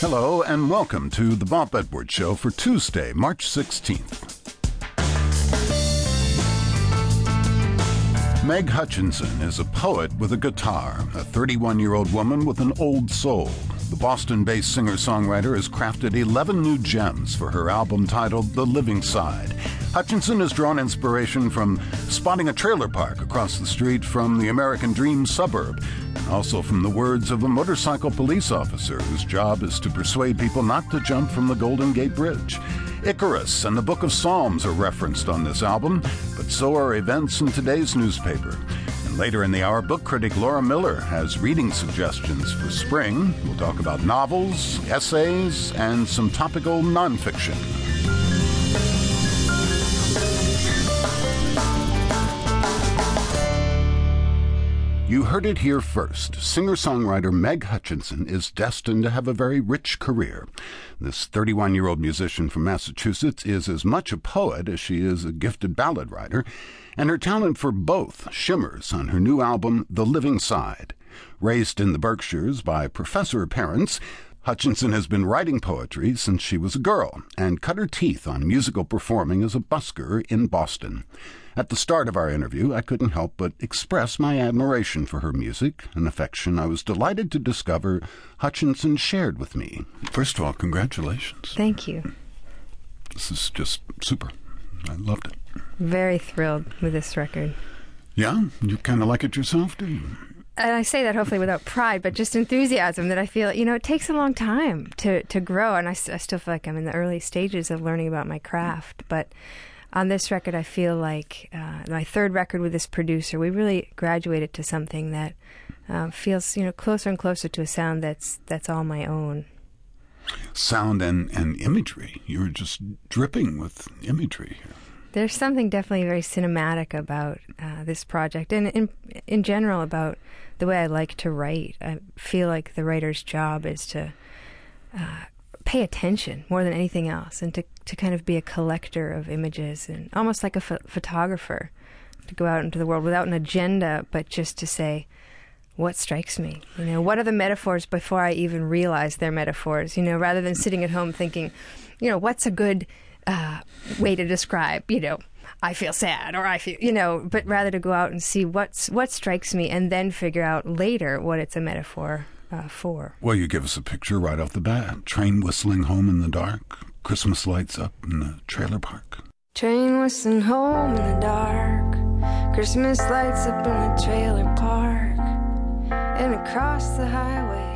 Hello and welcome to the Bob Edwards Show for Tuesday, March 16th. Meg Hutchinson is a poet with a guitar, a 31-year-old woman with an old soul. The Boston-based singer-songwriter has crafted 11 new gems for her album titled The Living Side. Hutchinson has drawn inspiration from spotting a trailer park across the street from the American Dream suburb, and also from the words of a motorcycle police officer whose job is to persuade people not to jump from the Golden Gate Bridge. Icarus and the Book of Psalms are referenced on this album, but so are events in today's newspaper. Later in the hour, book critic Laura Miller has reading suggestions for spring. We'll talk about novels, essays, and some topical nonfiction. You heard it here first. Singer-songwriter Meg Hutchinson is destined to have a very rich career. This 31-year-old musician from Massachusetts is as much a poet as she is a gifted ballad writer, and her talent for both shimmers on her new album, The Living Side. Raised in the Berkshires by professor parents, Hutchinson has been writing poetry since she was a girl and cut her teeth on musical performing as a busker in Boston. At the start of our interview, I couldn't help but express my admiration for her music, an affection I was delighted to discover Hutchinson shared with me. First of all, congratulations. Thank you. This is just super. I loved it. Very thrilled with this record. Yeah? You kind of like it yourself, do you? And I say that hopefully without pride, but just enthusiasm that I feel, you know, it takes a long time to grow. And I still feel like I'm in the early stages of learning about my craft. But on this record, I feel like my third record with this producer, we really graduated to something that feels, you know, closer and closer to a sound that's all my own. Sound and imagery. You're just dripping with imagery here. There's something definitely very cinematic about this project, and in general about the way I like to write. I feel like the writer's job is to pay attention more than anything else, and to kind of be a collector of images, and almost like a photographer, to go out into the world without an agenda, but just to say, what strikes me? You know, what are the metaphors before I even realize they're metaphors? You know, rather than sitting at home thinking, you know, what's a good way to describe, you know, I feel sad, or I feel, you know, but rather to go out and see what strikes me, and then figure out later what it's a metaphor for. Well, you give us a picture right off the bat. Train whistling home in the dark, Christmas lights up in the trailer park. Train whistling home in the dark, Christmas lights up in the trailer park, and across the highway.